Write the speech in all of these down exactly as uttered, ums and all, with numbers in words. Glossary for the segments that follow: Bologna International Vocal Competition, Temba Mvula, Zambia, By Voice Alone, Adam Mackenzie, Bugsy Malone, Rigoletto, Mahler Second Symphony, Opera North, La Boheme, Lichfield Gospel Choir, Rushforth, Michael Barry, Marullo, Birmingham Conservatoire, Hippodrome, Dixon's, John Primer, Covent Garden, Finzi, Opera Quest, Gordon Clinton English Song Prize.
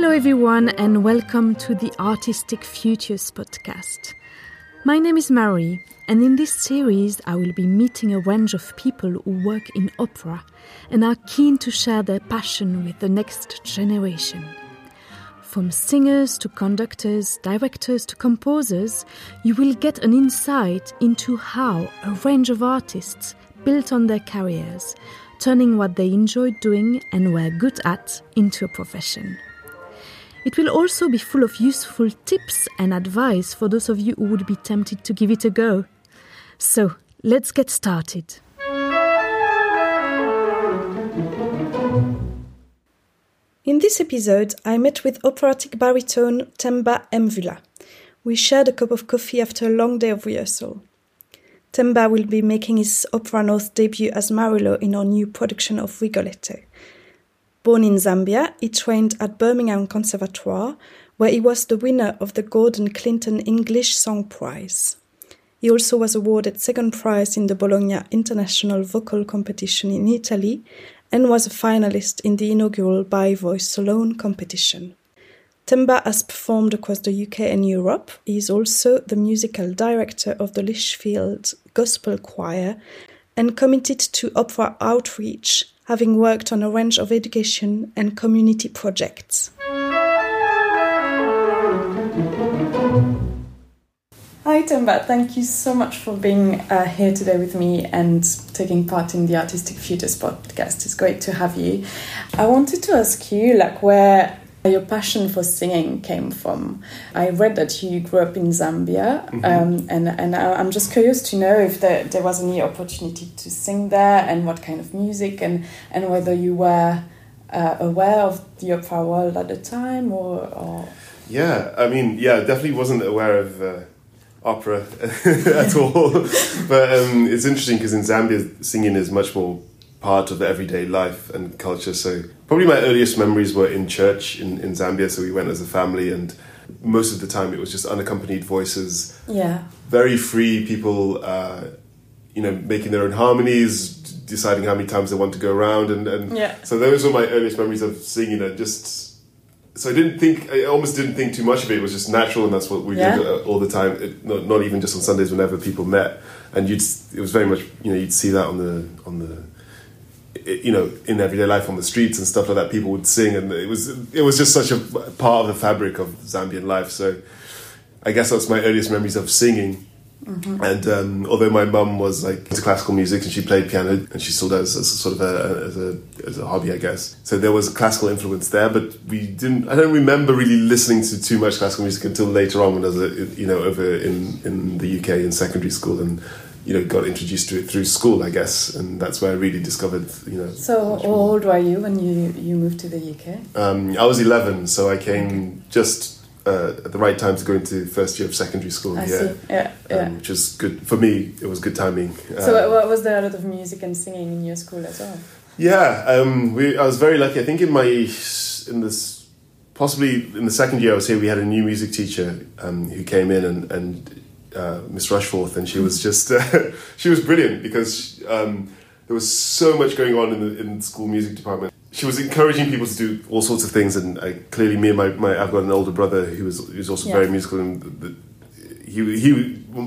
Hello everyone and welcome to the Artistic Futures podcast. My name is Marie and in this series I will be meeting a range of people who work in opera and are keen to share their passion with the next generation. From singers to conductors, directors to composers, you will get an insight into how a range of artists built on their careers, turning what they enjoyed doing and were good at into a profession. It will also be full of useful tips and advice for those of you who would be tempted to give it a go. So, let's get started. In this episode, I met with operatic baritone Temba Mvula. We shared a cup of coffee after a long day of rehearsal. Temba will be making his Opera North debut as Marullo in our new production of Rigoletto. Born in Zambia, he trained at Birmingham Conservatoire, where he was the winner of the Gordon Clinton English Song Prize. He also was awarded second prize in the Bologna International Vocal Competition in Italy and was a finalist in the inaugural By Voice Alone competition. Temba has performed across the U K and Europe. He is also the musical director of the Lichfield Gospel Choir and committed to opera outreach, having worked on a range of education and community projects. Hi Temba, thank you so much for being uh, here today with me and taking part in the Artistic Futures podcast. It's great to have you. I wanted to ask you like where your passion for singing came from. I read that you grew up in Zambia, mm-hmm. um, and, and I'm just curious to know if there, there was any opportunity to sing there and what kind of music and, and whether you were uh, aware of the opera world at the time or... or... Yeah, I mean, yeah, definitely wasn't aware of uh, opera at all. But um, it's interesting because in Zambia singing is much more part of the everyday life and culture. So probably my earliest memories were in church in, in Zambia. So we went as a family and most of the time it was just unaccompanied voices. Yeah. Very free people, uh, you know, making their own harmonies, deciding how many times they want to go around. And, and yeah. So those were my earliest memories of singing and just... So I didn't think, I almost didn't think too much of it. It was just natural and that's what we yeah. did all the time. It, not, not even just on Sundays whenever people met. And you'd it was very much, you know, you'd see that on the on the... you know, in everyday life on the streets and stuff like that, people would sing and it was it was just such a part of the fabric of Zambian life. So I guess that's my earliest memories of singing. Mm-hmm. And um, although my mum was like into classical music and she played piano and she still does as a sort of a, as a as a hobby, I guess. So there was a classical influence there, but we didn't. I don't remember really listening to too much classical music until later on when I was, a, you know, over in in the U K in secondary school and. You know, got introduced to it through school, I guess, and that's where I really discovered, you know... So, how old were you when you, you moved to the U K? Um, I was eleven, so I came just uh, at the right time to go into first year of secondary school. I yeah, see. Yeah, um, yeah. Which was good, for me, it was good timing. So, um, was there a lot of music and singing in your school as well? Yeah, um, we. I was very lucky. I think in my... in this. Possibly in the second year I was here, we had a new music teacher um, who came in and... and Uh, Miss Rushforth, and she was just uh, she was brilliant because um, there was so much going on in the, in the school music department. She was encouraging people to do all sorts of things, and I, clearly, me and my, my I've got an older brother who was who's also yeah. very musical, and the, the, he he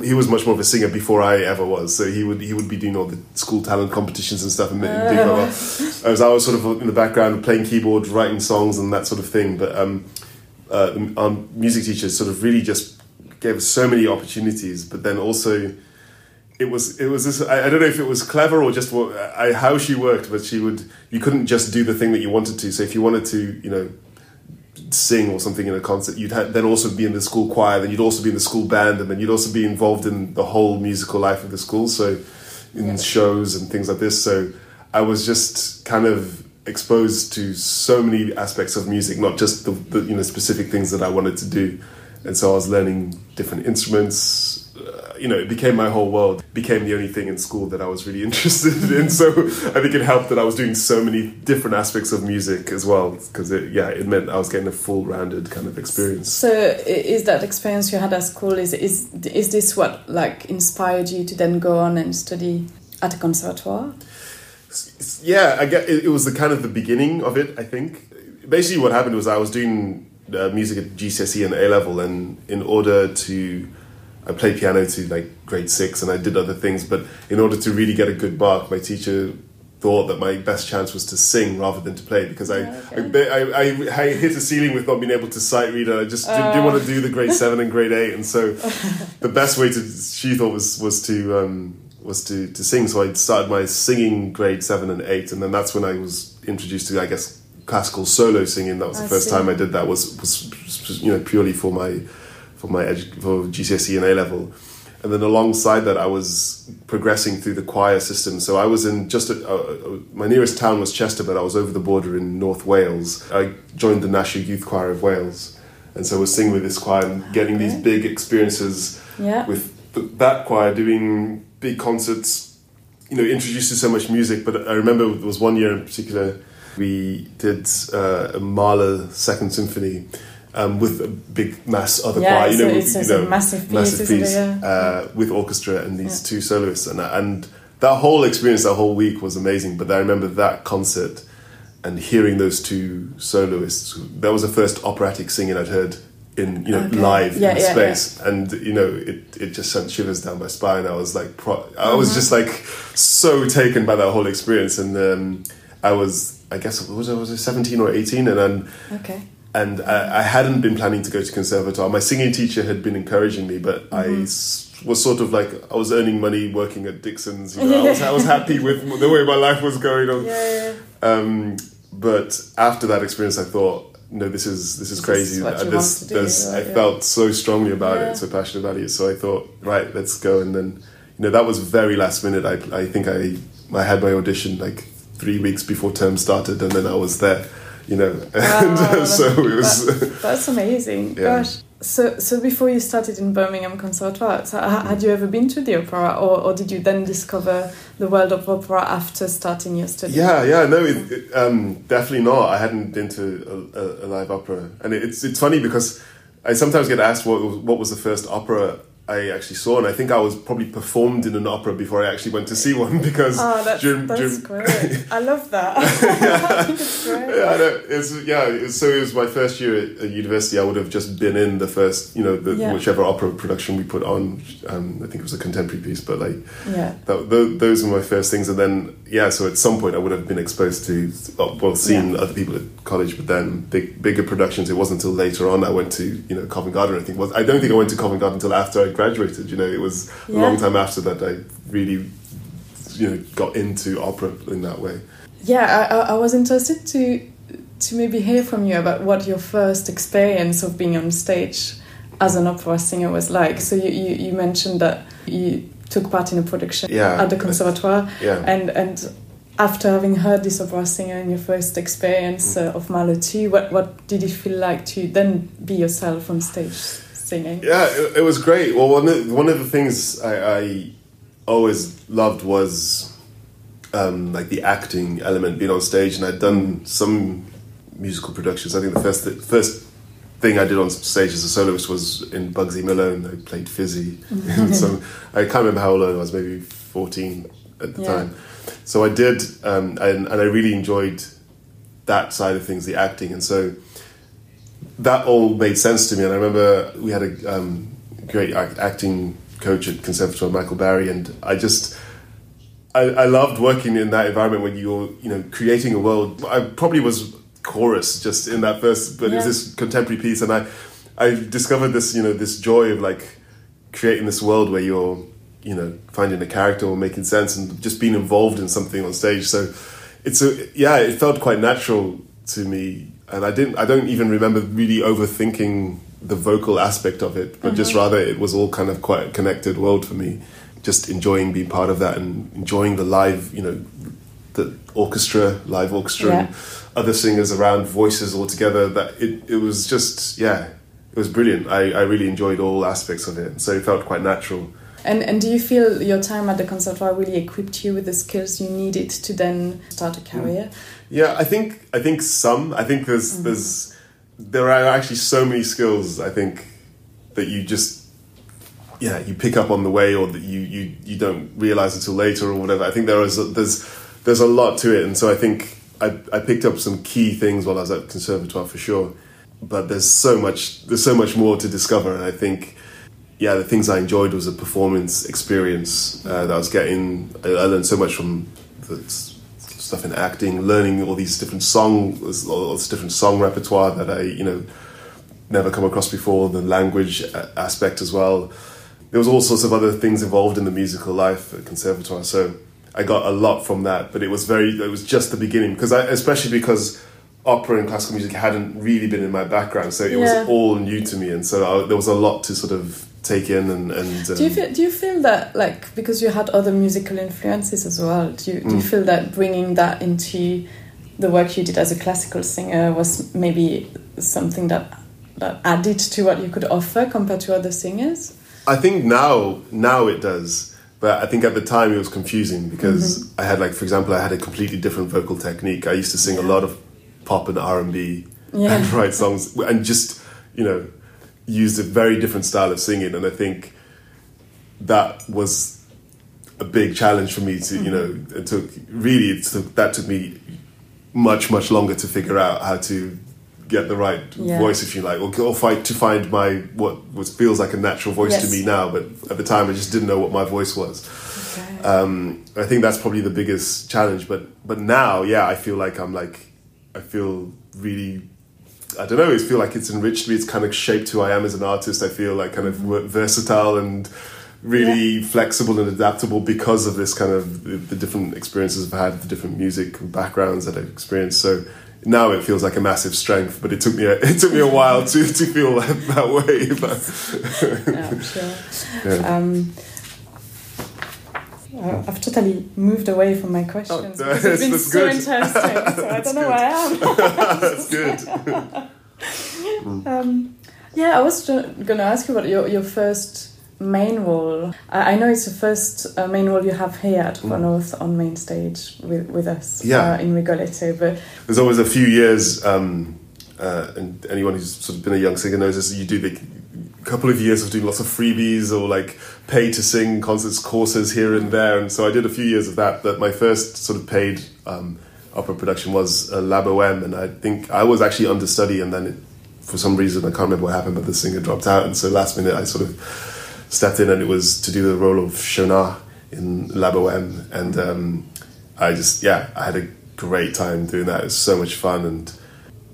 he was much more of a singer before I ever was. So he would he would be doing all the school talent competitions and stuff, and uh. doing all that. As I was sort of in the background playing keyboard, writing songs, and that sort of thing. But um, uh, our music teachers sort of really just. Gave us so many opportunities, but then also it was it was this. I, I don't know if it was clever or just what, I, how she worked, but she would you couldn't just do the thing that you wanted to. So if you wanted to, you know, sing or something in a concert, you'd ha- then also be in the school choir, then you'd also be in the school band, and then you'd also be involved in the whole musical life of the school. So in yeah. shows and things like this. So I was just kind of exposed to so many aspects of music, not just the, the you know specific things that I wanted to do. And so I was learning different instruments. Uh, you know, it became my whole world. It became the only thing in school that I was really interested in. So I think it helped that I was doing so many different aspects of music as well. Because, it, yeah, it meant I was getting a full-rounded kind of experience. So is that experience you had at school, is is is this what, like, inspired you to then go on and study at a conservatoire? Yeah, I get, it, it was the kind of the beginning of it, I think. basically what happened was I was doing uh, music at G C S E and A level, and in order to, I played piano to like grade six and I did other things, but in order to really get a good mark, my teacher thought that my best chance was to sing rather than to play, because I okay. I, I, I, I hit a ceiling with not being able to sight read, and I just uh. didn't, didn't want to do the grade seven and grade eight, and so the best way to, she thought, was was to um, was to, to sing. So I started my singing grade seven and eight, and then that's when I was introduced to, I guess, classical solo singing. That was the I first see. time I did that. Was was you know purely for my for my edu- for G C S E and A level. And then alongside that, I was progressing through the choir system. So I was in just... A, a, a, my nearest town was Chester, but I was over the border in North Wales. I joined the National Youth Choir of Wales. And so I was singing with this choir and getting okay. these big experiences yeah. with th- that choir, doing big concerts, you know, introduced to so much music. But I remember there was one year in particular, we did uh, a Mahler Second Symphony, Um, with a big mass other yeah, choir, you know, a, it's, you it's know, a massive piece, massive piece it, yeah. uh, with orchestra and these yeah. two soloists, and and that whole experience, that whole week was amazing. But I remember that concert and hearing those two soloists. That was the first operatic singing I'd heard in you know okay. live yeah, in yeah, space, yeah. and you know it it just sent shivers down my spine. I was like, pro- I was mm-hmm. just like so taken by that whole experience, and um, I was, I guess, was I was I seventeen or eighteen, and then okay. And I, I hadn't been planning to go to conservatoire. My singing teacher had been encouraging me, but mm-hmm. I s- was sort of like, I was earning money working at Dixon's. You know, I, was, I was happy with the way my life was going on. Yeah, yeah. Um, but after that experience, I thought, no, this is this is this crazy. Is what you this, want to do, this, right? I yeah. felt so strongly about yeah. it, so passionate about it. So I thought, right, let's go. And then, you know, that was very last minute. I I think I I had my audition like three weeks before term started, and then I was there. You know, and wow, so it was. That's, that's amazing, yeah. Gosh. So, so before you started in Birmingham Conservatoire, so mm-hmm. had you ever been to the opera, or, or did you then discover the world of opera after starting your studies? Yeah, yeah, no, it, it, um, definitely not. I hadn't been to a, a, a live opera, and it, it's it's funny because I sometimes get asked what what was the first opera I actually saw, and I think I was probably performed in an opera before I actually went to see one, because oh, that's, during, that's during... great. I love that. yeah. I think it's great. Yeah, I know. It's, yeah it was, so it was my first year at university. I would have just been in the first, you know, the, yeah. whichever opera production we put on. Um, I think it was a contemporary piece, but like, yeah, that, th- those were my first things. And then, yeah, so at some point I would have been exposed to, well, seen yeah. other people at college, but then big, bigger productions. It wasn't until later on I went to, you know, Covent Garden. I think was I don't think I went to Covent Garden until after I graduated. You know, it was yeah. a long time after that I really, you know, got into opera in that way. Yeah, I, I was interested to to maybe hear from you about what your first experience of being on stage as an opera singer was like. So you, you, you mentioned that you took part in a production yeah, at the Conservatoire, yeah. and and after having heard this opera singer in your first experience uh, of Mahler two, what what did it feel like to then be yourself on stage? Singing. Yeah, it, it was great. Well, one of, one of the things I, I always loved was um, like the acting element, being on stage. And I'd done some musical productions. I think the first th- first thing I did on stage as a soloist was in Bugsy Malone. I played Fizzy. some, I can't remember how old I was, maybe fourteen at the yeah. time. So I did, um, and, and I really enjoyed that side of things, the acting. And so that all made sense to me, and I remember we had a um, great act- acting coach at Conservatoire, Michael Barry, and I just I, I loved working in that environment when you're you know creating a world. I probably was chorus just in that first, but yeah. it was this contemporary piece, and I I discovered this you know this joy of like creating this world where you're you know finding a character or making sense and just being involved in something on stage. So it's a yeah, it felt quite natural to me. And I didn't. I don't even remember really overthinking the vocal aspect of it, but mm-hmm. just rather it was all kind of quite a connected world for me. Just enjoying being part of that and enjoying the live, you know, the orchestra, live orchestra, yeah. and other singers around, voices all together. That it, it was just yeah, it was brilliant. I, I really enjoyed all aspects of it, so it felt quite natural. And and do you feel your time at the Conservatoire really equipped you with the skills you needed to then start a career? Yeah, I think I think some. I think there's mm-hmm. there's there are actually so many skills, I think, that you just yeah you pick up on the way, or that you you, you don't realize until later or whatever. I think there is a, there's there's a lot to it, and so I think I, I picked up some key things while I was at Conservatoire for sure, but there's so much there's so much more to discover. And I think, yeah, the things I enjoyed was a performance experience uh, that I was getting. I, I learned so much from the stuff in acting, learning all these different song, all this different song repertoire that I, you know, never come across before. The language aspect as well. There was all sorts of other things involved in the musical life at Conservatoire, so I got a lot from that. But it was very, it was just the beginning, because I, especially because opera and classical music hadn't really been in my background, so it yeah. was all new to me, and so I, there was a lot to sort of take in. And, and um, do you feel do you feel that, like, because you had other musical influences as well, do you, do mm. you feel that bringing that into the work you did as a classical singer was maybe something that that added to what you could offer compared to other singers? I think now now it does, but I think at the time it was confusing, because mm-hmm. I had, like, for example, I had a completely different vocal technique. I used to sing yeah. a lot of pop and R and B yeah. and write songs and just, you know, used a very different style of singing. And I think that was a big challenge for me to, mm-hmm. you know, it took really, it took, that took me much, much longer to figure out how to get the right yeah. voice, if you like, or, or fight to find my what, what feels like a natural voice yes. to me now. But at the time, I just didn't know what my voice was. Okay. Um, I think that's probably the biggest challenge. But but now, yeah, I feel like I'm like I feel really. I don't know. I feel like it's enriched me. It's kind of shaped who I am as an artist. I feel like kind of mm-hmm. versatile and really yeah. flexible and adaptable because of this kind of the, the different experiences I've had, the different music backgrounds that I've experienced. So. Now it feels like a massive strength, but it took me a, it took me a while to, to feel that, that way. But yeah, I'm sure. Yeah. Um, I've totally moved away from my questions. Oh, because it's been so good. Interesting. So I don't know good. Where I am. That's good. um, yeah, I was going to ask you about your, your first main role. I, I know it's the first uh, main role you have here at Opera North on main stage with, with us yeah. uh, in Rigoletto. But there's always a few years, um, uh, and anyone who's sort of been a young singer knows this. You do the couple of years of doing lots of freebies or like pay to sing concerts, courses here and there. And so I did a few years of that. But my first sort of paid um, opera production was uh, La Boheme, and I think I was actually understudy, and then it, for some reason I can't remember what happened, but the singer dropped out, and so last minute I sort of stepped in, and it was to do the role of Shona in La Boheme. And um, I just, yeah, I had a great time doing that. It was so much fun. And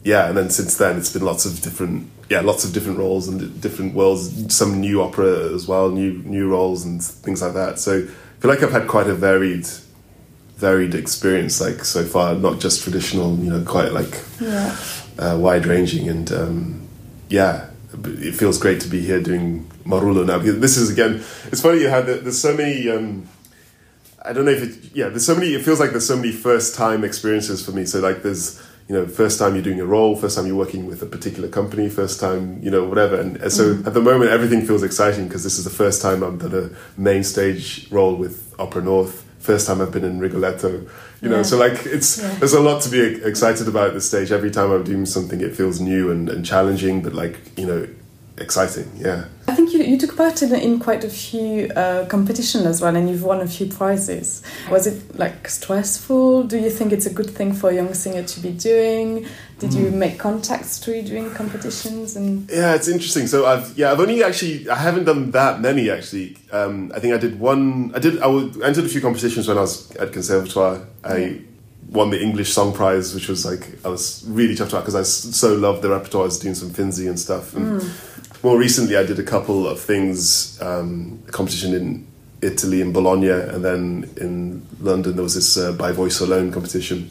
yeah, and then since then it's been lots of different, yeah, lots of different roles and different worlds, some new opera as well, new new roles and things like that. So I feel like I've had quite a varied, varied experience, like, so far, not just traditional, you know, quite like yeah. uh, wide-ranging. And um, yeah, it feels great to be here doing Marullo now, because this is, again, it's funny you had the, there's so many um, I don't know if it yeah there's so many it feels like there's so many first time experiences for me. So like there's, you know, first time you're doing a role, first time you're working with a particular company, first time, you know, whatever. And, and so mm-hmm. at the moment everything feels exciting, because this is the first time I've done a main stage role with Opera North, first time I've been in Rigoletto, you know yeah. so like it's yeah. there's a lot to be excited about at this stage. Every time I'm doing something it feels new and, and challenging, but like, you know, exciting. Yeah, I think you you took part in, in quite a few uh, competitions as well, and you've won a few prizes. Was it like stressful? Do you think it's a good thing for a young singer to be doing? Did mm. you make contacts through doing competitions? And yeah, it's interesting. So I've yeah I've only actually I haven't done that many actually. Um, I think I did one. I did I entered a few competitions when I was at Conservatoire. I mm. won the English Song Prize, which was like, I was really chuffed about, because I so loved the repertoire. I was doing some Finzi and stuff. And mm. more recently, I did a couple of things, um, a competition in Italy, in Bologna, and then in London, there was this uh, By Voice Alone competition.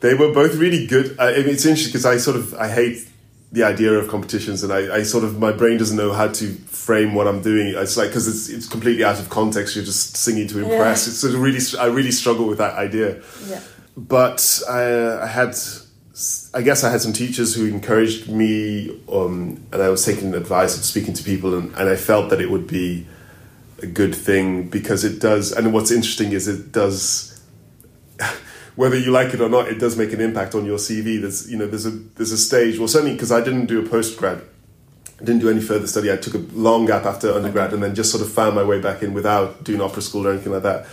They were both really good. I, I mean, it's interesting because I sort of, I hate the idea of competitions, and I, I sort of, my brain doesn't know how to frame what I'm doing. It's like, because it's, it's completely out of context. You're just singing to impress. Yeah. It's sort of really, I really struggle with that idea. Yeah. But I, I had... I guess I had some teachers who encouraged me, um, and I was taking advice and speaking to people, and, and I felt that it would be a good thing, because it does. And what's interesting is it does, whether you like it or not, it does make an impact on your C V. There's, you know, there's a there's a stage. Well, certainly because I didn't do a postgrad, I didn't do any further study. I took a long gap after undergrad, and then just sort of found my way back in without doing opera school or anything like that.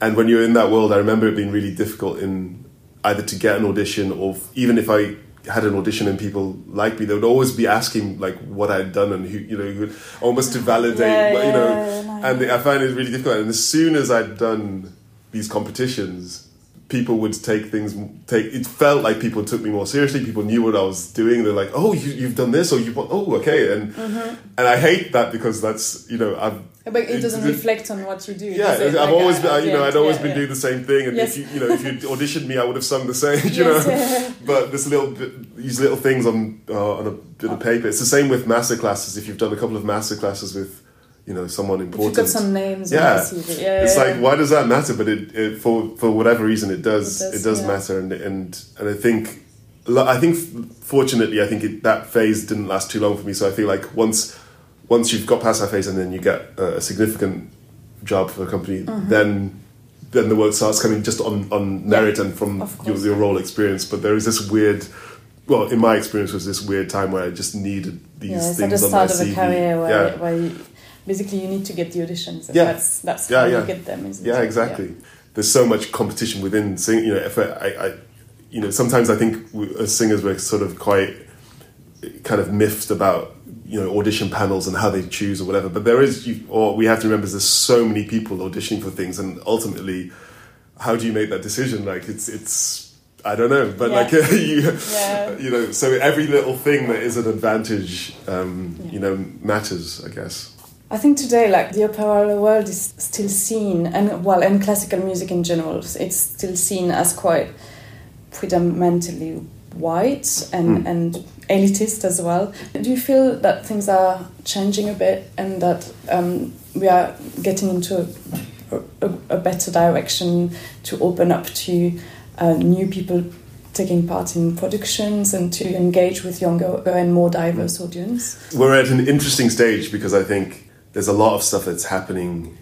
And when you're in that world, I remember it being really difficult in either to get an audition, or even if I had an audition and people liked me, they would always be asking like what I'd done and who, you know, who, almost to validate, yeah, yeah, you know, like, and they, I find it really difficult. And as soon as I'd done these competitions, people would take things, take, it felt like people took me more seriously. People knew what I was doing. They're like, oh, you, you've done this, or you've, oh, okay. And, mm-hmm. and I hate that, because that's, you know, I've, but it doesn't it, reflect on what you do. Yeah, I've like always, been, you know, I'd always yeah, been yeah. doing the same thing, and yes. if you, you know, if you auditioned me, I would have sung the same, you yes, know. Yeah. But this little, bit, these little things on uh, on a bit of paper. It's the same with masterclasses. If you've done a couple of masterclasses with, you know, someone important, if you've got some names. Yeah, yeah it's yeah. like, why does that matter? But it, it for for whatever reason, it does. It does, it does yeah. matter, and and and I think, I think, fortunately, I think it, that phase didn't last too long for me. So I feel like once. Once you've got past that phase and then you get a significant job for a company, mm-hmm. then then the work starts coming just on, on merit yeah, and from your, your role experience. But there is this weird, well, in my experience, was this weird time where I just needed these yeah, things on my C V. It's at the start of a career where, yeah. where you, basically you need to get the auditions. And yeah. That's, that's yeah, how yeah. you get them, isn't yeah, it? Exactly. Yeah, exactly. There's so much competition within singing. You know, if I, I, I, you know, sometimes I think we, as singers, we're sort of quite kind of miffed about, you know, audition panels and how they choose or whatever. But there is, you, or we have to remember, there's so many people auditioning for things, and ultimately, how do you make that decision? Like, it's, it's, I don't know, but yeah. like, uh, you, yeah. you know, so every little thing that is an advantage, um, yeah. you know, matters, I guess. I think today, like, the opera world is still seen, and well, and classical music in general, it's still seen as quite predominantly white and, mm. and elitist as well. Do you feel that things are changing a bit, and that um, we are getting into a, a, a better direction to open up to uh, new people taking part in productions and to engage with younger and more diverse audience? We're at an interesting stage, because I think there's a lot of stuff that's happening,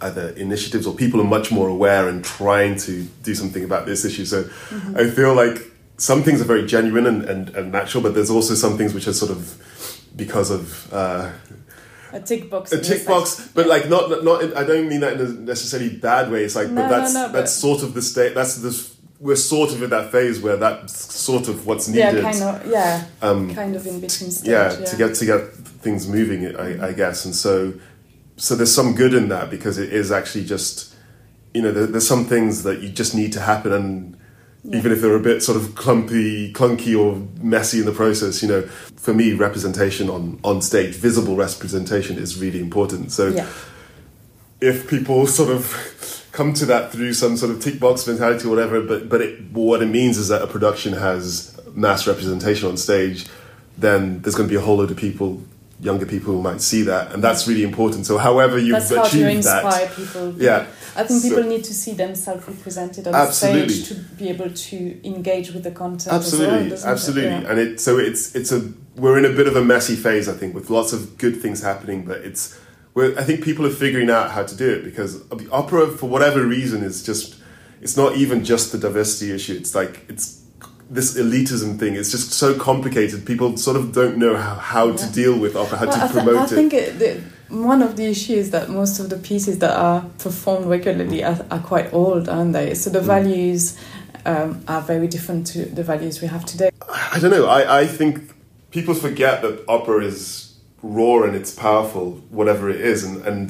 either initiatives or people are much more aware and trying to do something about this issue. So mm-hmm. I feel like some things are very genuine and, and, and natural, but there's also some things which are sort of because of uh, a tick box. A tick box, but yeah. like not not. In, I don't mean that in a necessarily bad way. It's like, no, but that's no, no, that's but sort of the state. That's the we're sort of in that phase where that's sort of what's needed. Yeah, kind of. Yeah, um, kind of in between stage. Yeah, yeah, to get to get things moving, I, I guess, and so so there's some good in that, because it is actually just, you know, there, there's some things that you just need to happen, and. Yeah. Even if they're a bit sort of clumpy, clunky or messy in the process, you know, for me, representation on, on stage, visible representation is really important. So yeah. if people sort of come to that through some sort of tick box mentality or whatever, but, but it, what it means is that a production has mass representation on stage, then there's going to be a whole load of people, younger people, who might see that, and that's really important. So however you've that's achieved how you inspire that, people. Yeah. I think people so, need to see themselves represented on absolutely. stage to be able to engage with the content. Absolutely, as well, absolutely, it? Yeah. And it so it's it's a we're in a bit of a messy phase, I think, with lots of good things happening, but it's we're, I think people are figuring out how to do it, because the opera, for whatever reason, is just it's not even just the diversity issue. It's like it's this elitism thing. It's just so complicated. People sort of don't know how, how yeah. to deal with opera, how well, to I th- promote I it. I think it. The, One of the issues is that most of the pieces that are performed regularly are, are quite old, aren't they? So the values um, are very different to the values we have today. I don't know. I, I think people forget that opera is raw and it's powerful, whatever it is. And, and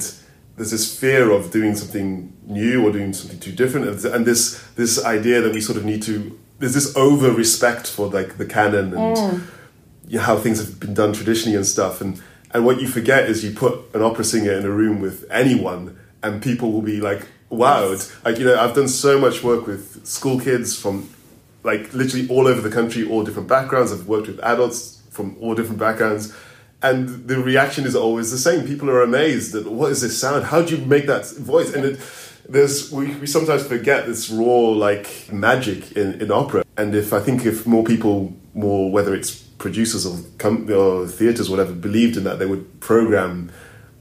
there's this fear of doing something new or doing something too different. And this this idea that we sort of need to... There's this over-respect for like the canon and mm. you know, how things have been done traditionally and stuff. And... And what you forget is you put an opera singer in a room with anyone, and people will be like, wowed. Yes. Like, you know, I've done so much work with school kids from, like, literally all over the country, all different backgrounds. I've worked with adults from all different backgrounds. And the reaction is always the same. People are amazed at, what is this sound? How do you make that voice? And it, there's we, we sometimes forget this raw, like, magic in, in opera. And if I think if more people, more whether it's producers or, com- or theatres, whatever, believed in that, they would program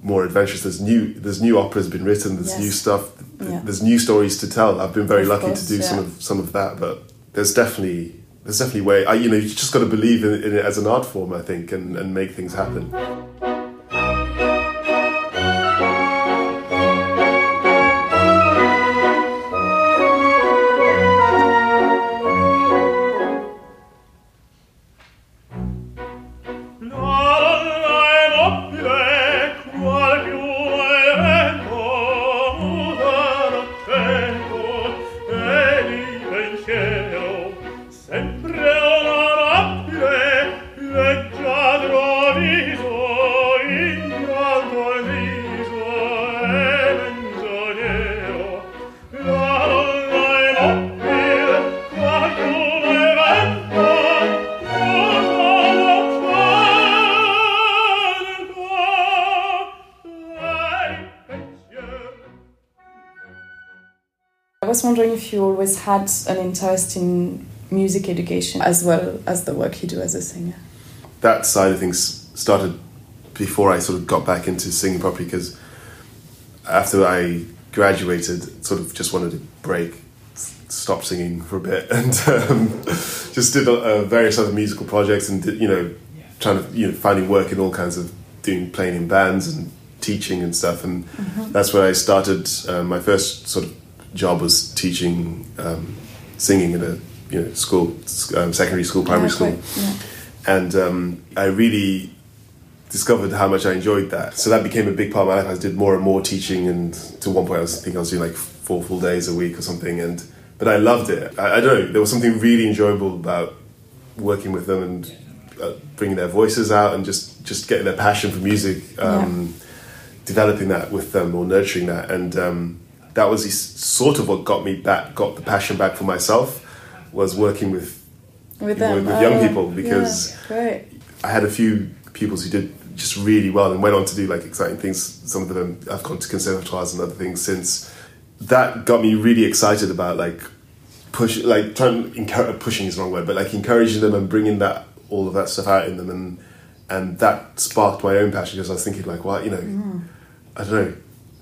more adventures. There's new, there's new operas been written. There's yes. new stuff. Th- yeah. There's new stories to tell. I've been very of lucky course, to do yeah. some of some of that, but there's definitely there's definitely way. I, you know, you just got to believe in, in it as an art form, I think, and, and make things happen. I was wondering if you always had an interest in music education as well as the work you do as a singer. That side of things started before I sort of got back into singing properly, because after I graduated, sort of just wanted a break, stopped singing for a bit, and um, just did uh, various other musical projects and did, you know, trying to, you know, finding work in all kinds of doing playing in bands and teaching and stuff, and mm-hmm. that's where I started uh, my first sort of job was teaching um, singing at a you know school, um, secondary school, primary yeah, school, yeah. and um, I really discovered how much I enjoyed that. So that became a big part of my life. I did more and more teaching, and to one point I was I think I was doing like four full days a week or something. And but I loved it. I, I don't know. There was something really enjoyable about working with them and uh, bringing their voices out and just just getting their passion for music, um, yeah. developing that with them or nurturing that and. Um, That was sort of what got me back, got the passion back for myself, was working with with, them. with young oh, people because yeah, I had a few pupils who did just really well and went on to do like exciting things. Some of them I've gone to conservatoires and other things since. That got me really excited about like push, like trying encourage, pushing is the wrong word, but like encouraging them and bringing that all of that stuff out in them, and and that sparked my own passion because I was thinking like, well, you know, mm. I don't know.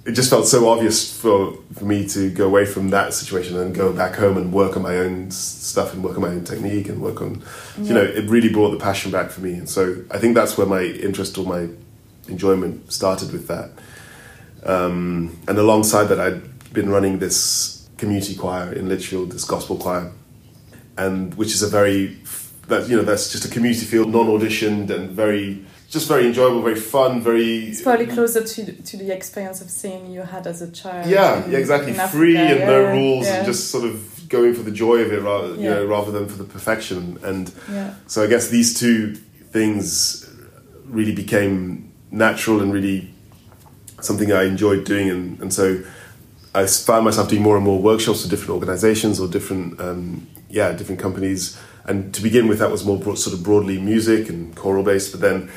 It just felt so obvious for, for me to go away from that situation and go back home and work on my own stuff and work on my own technique and work on, yeah. you know, it really brought the passion back for me. And so I think that's where my interest or my enjoyment started with that. Um, and alongside that, I'd been running this community choir in Lichfield, this gospel choir, and which is a very, that you know, that's just a community field, non-auditioned and very... Just very enjoyable, very fun, very... It's probably closer to to the experience of singing you had as a child. Yeah, in, yeah exactly. Free Africa, and yeah, no rules yeah. and just sort of going for the joy of it rather, yeah. you know, rather than for the perfection. And yeah. so I guess these two things really became natural and really something I enjoyed doing. And, and so I found myself doing more and more workshops for different organisations or different, um, yeah, different companies. And to begin with, that was more broad, sort of broadly music and choral-based, but then...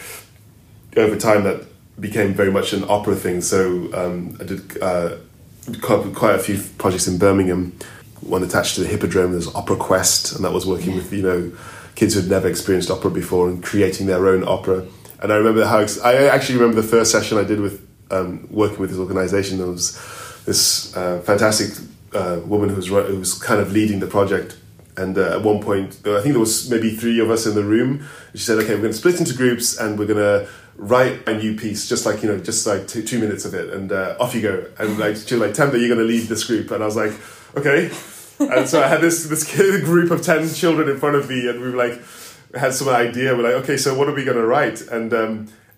Over time, that became very much an opera thing. So um, I did uh, quite a few projects in Birmingham. One attached to the Hippodrome, there's Opera Quest, and that was working yeah. with you know kids who had never experienced opera before and creating their own opera. And I remember how ex- I actually remember the first session I did with um, working with this organisation. There was this uh, fantastic uh, woman who was who was kind of leading the project. And uh, at one point, I think there was maybe three of us in the room. She said, "Okay, we're going to split into groups, and we're going to write a new piece, just like you know, just like t- two minutes of it, and uh, off you go." And like she was like, "Temba, you're going to lead this group," and I was like, "Okay." And so I had this this kid, group of ten children in front of me, and we were like, had some idea. We're like, "Okay, so what are we going to write?" And um,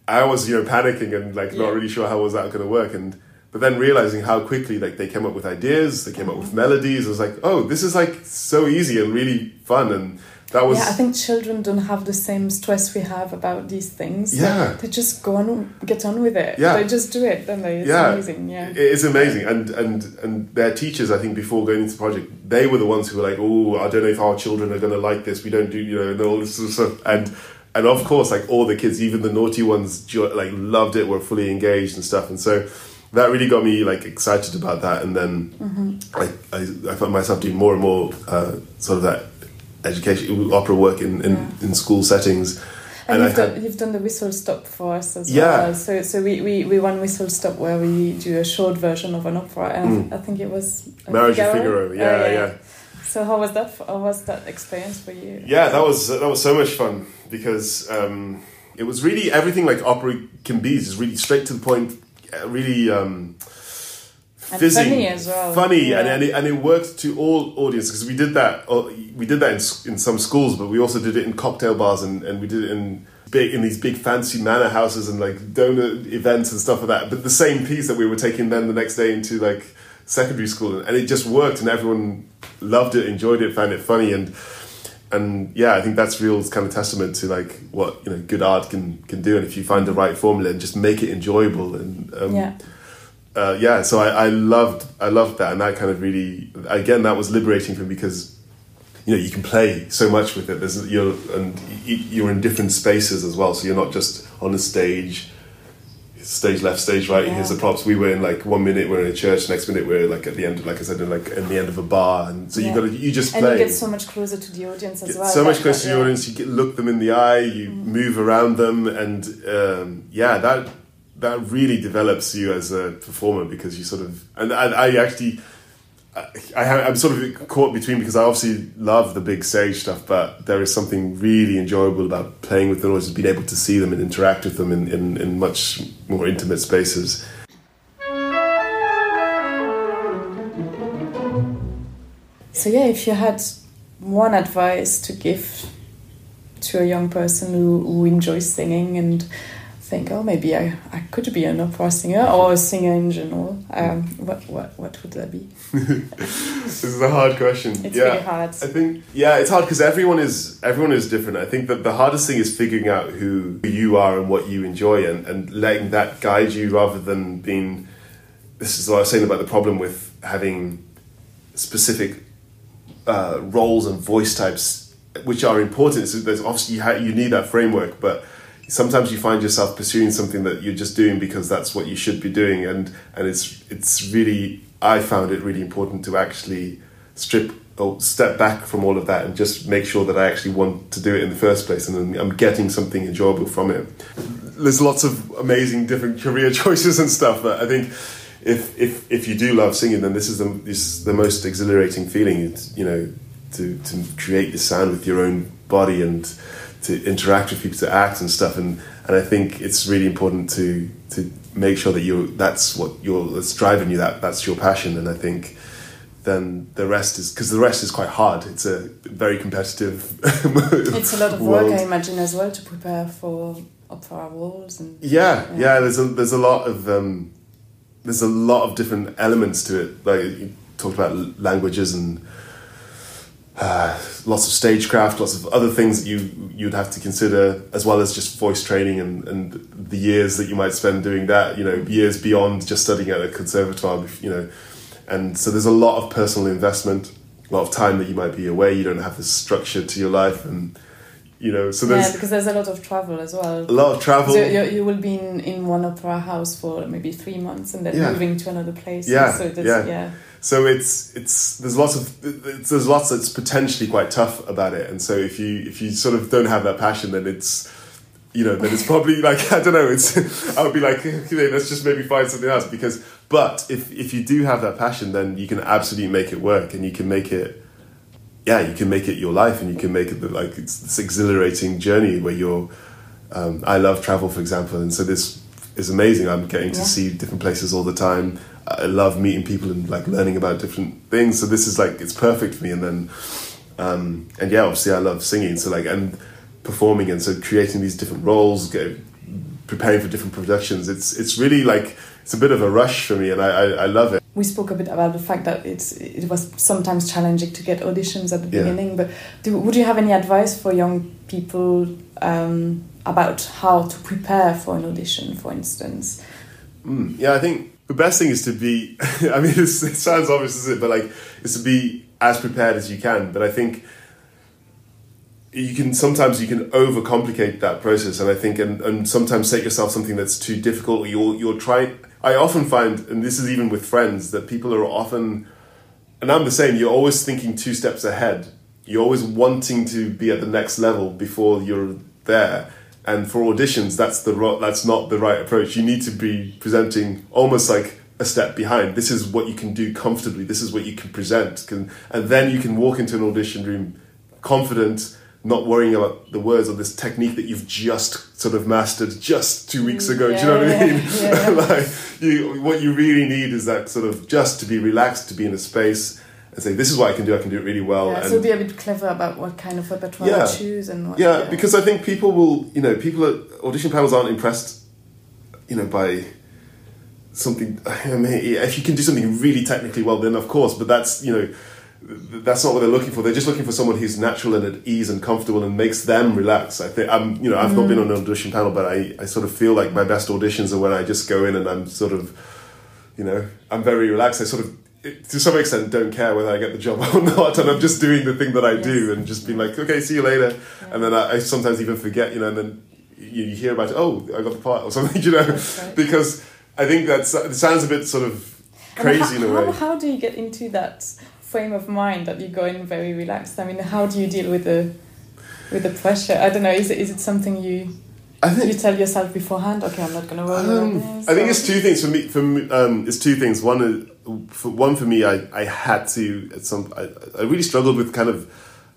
I was you know panicking and like yeah. not really sure how was that going to work, and. But then realizing how quickly like they came up with ideas, they came up with melodies. I was like, oh, this is like so easy and really fun. And that was... Yeah, I think children don't have the same stress we have about these things. Yeah. Like, they just go on, get on with it. Yeah. They just do it, don't they? It's yeah. amazing. Yeah. It is amazing. And, and, and their teachers, I think, before going into the project, they were the ones who were like, oh, I don't know if our children are going to like this. We don't do, you know, and all this sort of stuff. And... And of course, like all the kids, even the naughty ones, like loved it, were fully engaged and stuff. And so that really got me like excited about that. And then mm-hmm. I, I, I found myself doing more and more uh, sort of that education, opera work in, in, yeah. in school settings. And, and you've, done, had, you've done the whistle stop for us as yeah. well. So so we, we, we won whistle stop where we do a short version of an opera. And mm. I think it was... Marriage of Figaro, yeah, uh, yeah, yeah. So how was that? How was that experience for you? Yeah, that was that was so much fun because um, it was really everything like opera can be. It's really straight to the point, really um, fizzing, and funny as well, funny, yeah. and and it, and it worked to all audiences because we did that. We did that in, in some schools, but we also did it in cocktail bars and, and we did it in big in these big fancy manor houses and like donor events and stuff like that. But the same piece that we were taking then the next day into like. Secondary school, and it just worked, and everyone loved it, enjoyed it, found it funny, and and yeah, I think that's real kind of testament to like what, you know, good art can can do, and if you find the right formula and just make it enjoyable, and um, yeah. Uh, yeah, so I, I loved I loved that, and that kind of really, again, that was liberating for me, because you know you can play so much with it. There's you're and you're in different spaces as well, so you're not just on a stage, stage left, stage right. Yeah. Here's the props. We were in like one minute we're in a church, next minute we're like at the end of, like I said, in like in the end of a bar, and so yeah. you got to you just play. And you get so much closer to the audience as well. So much closer to the audience. You get, look them in the eye. You mm. move around them, and um, yeah, that. that really develops you as a performer, because you sort of, and I, I actually, I, I, I'm sort of caught between, because I obviously love the big stage stuff, but there is something really enjoyable about playing with the audience, being able to see them and interact with them in, in, in much more intimate spaces. So yeah, if you had one advice to give to a young person who, who enjoys singing and think, oh, maybe I, I could be an opera singer or a singer in general. Um, what what what would that be? This is a hard question. It's yeah. really hard. I think yeah, it's hard because everyone is everyone is different. I think that the hardest thing is figuring out who you are and what you enjoy, and, and letting that guide you rather than being. This is what I was saying about the problem with having specific uh, roles and voice types, which are important. So there's obviously you, ha- you need that framework, but. Sometimes you find yourself pursuing something that you're just doing because that's what you should be doing, and, and it's it's really, I found it really important to actually strip or step back from all of that and just make sure that I actually want to do it in the first place, and then I'm getting something enjoyable from it. There's lots of amazing different career choices and stuff, but I think if if, if you do love singing, then this is the this is the most exhilarating feeling, it's, you know, to to create the sound with your own body and to interact with people, to act and stuff, and, and I think it's really important to to make sure that you that's what you're that's driving you, that that's your passion, and I think then the rest is, because the rest is quite hard. It's a very competitive. It's a lot of world. work, I imagine, as well, to prepare for opera roles and yeah, yeah, yeah. There's a there's a lot of um, there's a lot of different elements to it. Like you talked about languages and. Uh, lots of stagecraft, lots of other things that you you'd have to consider, as well as just voice training and, and the years that you might spend doing that, you know, years beyond just studying at a conservatoire, you know, and so there's a lot of personal investment, a lot of time that you might be away. You don't have this structure to your life, and you know, so there's yeah, because there's a lot of travel as well. A lot of travel. So you you will be in, in one opera house for maybe three months, and then yeah. moving to another place. Yeah, so that's, yeah. yeah. So it's it's there's lots of it's, there's lots that's potentially quite tough about it, and so if you if you sort of don't have that passion, then it's you know then it's probably like I don't know it's I would be like okay, let's just maybe find something else, because but if if you do have that passion, then you can absolutely make it work, and you can make it yeah you can make it your life, and you can make it the, like it's this exhilarating journey where you're um, I love travel, for example, and so this is amazing. I'm getting to yeah. see different places all the time. I love meeting people and like learning about different things. So this is like, it's perfect for me. And then, um, and yeah, obviously I love singing. So like, and performing. And so creating these different roles, go, preparing for different productions. It's, it's really like, it's a bit of a rush for me, and I, I, I love it. We spoke a bit about the fact that it's, it was sometimes challenging to get auditions at the yeah. beginning, but do, would you have any advice for young people, um, about how to prepare for an audition, for instance? Mm, yeah, I think the best thing is to be, I mean, it's, it sounds obvious, isn't it? But like, it's to be as prepared as you can. But I think you can, sometimes you can overcomplicate that process. And I think, and, and sometimes set yourself something that's too difficult. Or you're, you're trying, I often find, and this is even with friends, that people are often, and I'm the same, you're always thinking two steps ahead. You're always wanting to be at the next level before you're there. And for auditions, that's the ro- that's not the right approach. You need to be presenting almost like a step behind. This is what you can do comfortably. This is what you can present. Can, and then you can walk into an audition room confident, not worrying about the words or this technique that you've just sort of mastered just two weeks ago. Yeah, do you know what yeah, I mean? Yeah. Like you, what you really need is that sort of just to be relaxed, to be in a space and say, this is what I can do, I can do it really well. Yeah, and so be a bit clever about what kind of repertoire yeah, to choose and what... Yeah, yeah, because I think people will, you know, people at audition panels aren't impressed, you know, by something... I mean, if you can do something really technically well, then of course, but that's, you know, that's not what they're looking for. They're just looking for someone who's natural and at ease and comfortable and makes them relax. I think I'm, you know, I've mm. not been on an audition panel, but I, I sort of feel like my best auditions are when I just go in and I'm sort of, you know, I'm very relaxed. I sort of, to some extent, don't care whether I get the job or not, and I'm just doing the thing that I yes. do and just being like, okay, see you later. Right. And then I, I sometimes even forget, you know, and then you, you hear about, oh, I got the part or something, you know, right. because I think that's, it sounds a bit sort of crazy how, in a way. How, how do you get into that frame of mind that you go in very relaxed? I mean, how do you deal with the with the pressure? I don't know, is it is it something you I think, you tell yourself beforehand, okay, I'm not going to worry um, about this? I think it's two things for me. For me, um, it's two things. One, is, for, one for me, I, I had to, at some, I, I really struggled with kind of,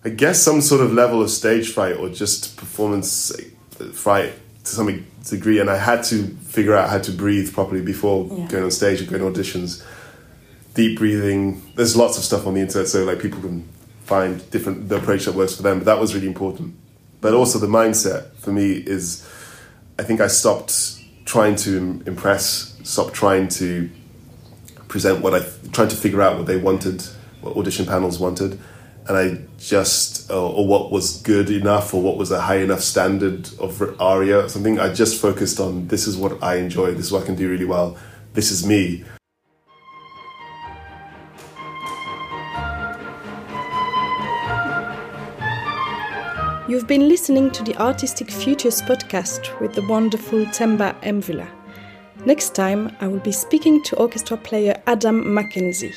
I guess, some sort of level of stage fright or just performance fright to some degree, and I had to figure out how to breathe properly before yeah. going on stage and going to auditions. Deep breathing. There's lots of stuff on the internet, so like people can find different the approach that works for them. But that was really important. But also the mindset for me is, I think I stopped trying to impress, stopped trying to present what I, trying to figure out what they wanted, what audition panels wanted, and I just, or, or what was good enough, or what was a high enough standard of aria or something. I just focused on, this is what I enjoy, this is what I can do really well, this is me. You've been listening to the Artistic Futures podcast with the wonderful Temba Mvula. Next time, I will be speaking to orchestra player Adam Mackenzie.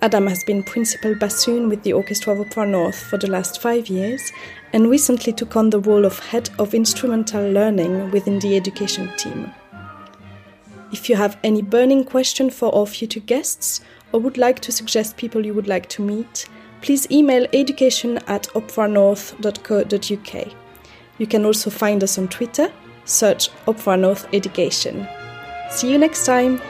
Adam has been principal bassoon with the Orchestra of Opera North for the last five years and recently took on the role of head of instrumental learning within the education team. If you have any burning question for our future guests or would like to suggest people you would like to meet, please email education at opera north dot co dot u k. You can also find us on Twitter, search Opera North Education. See you next time!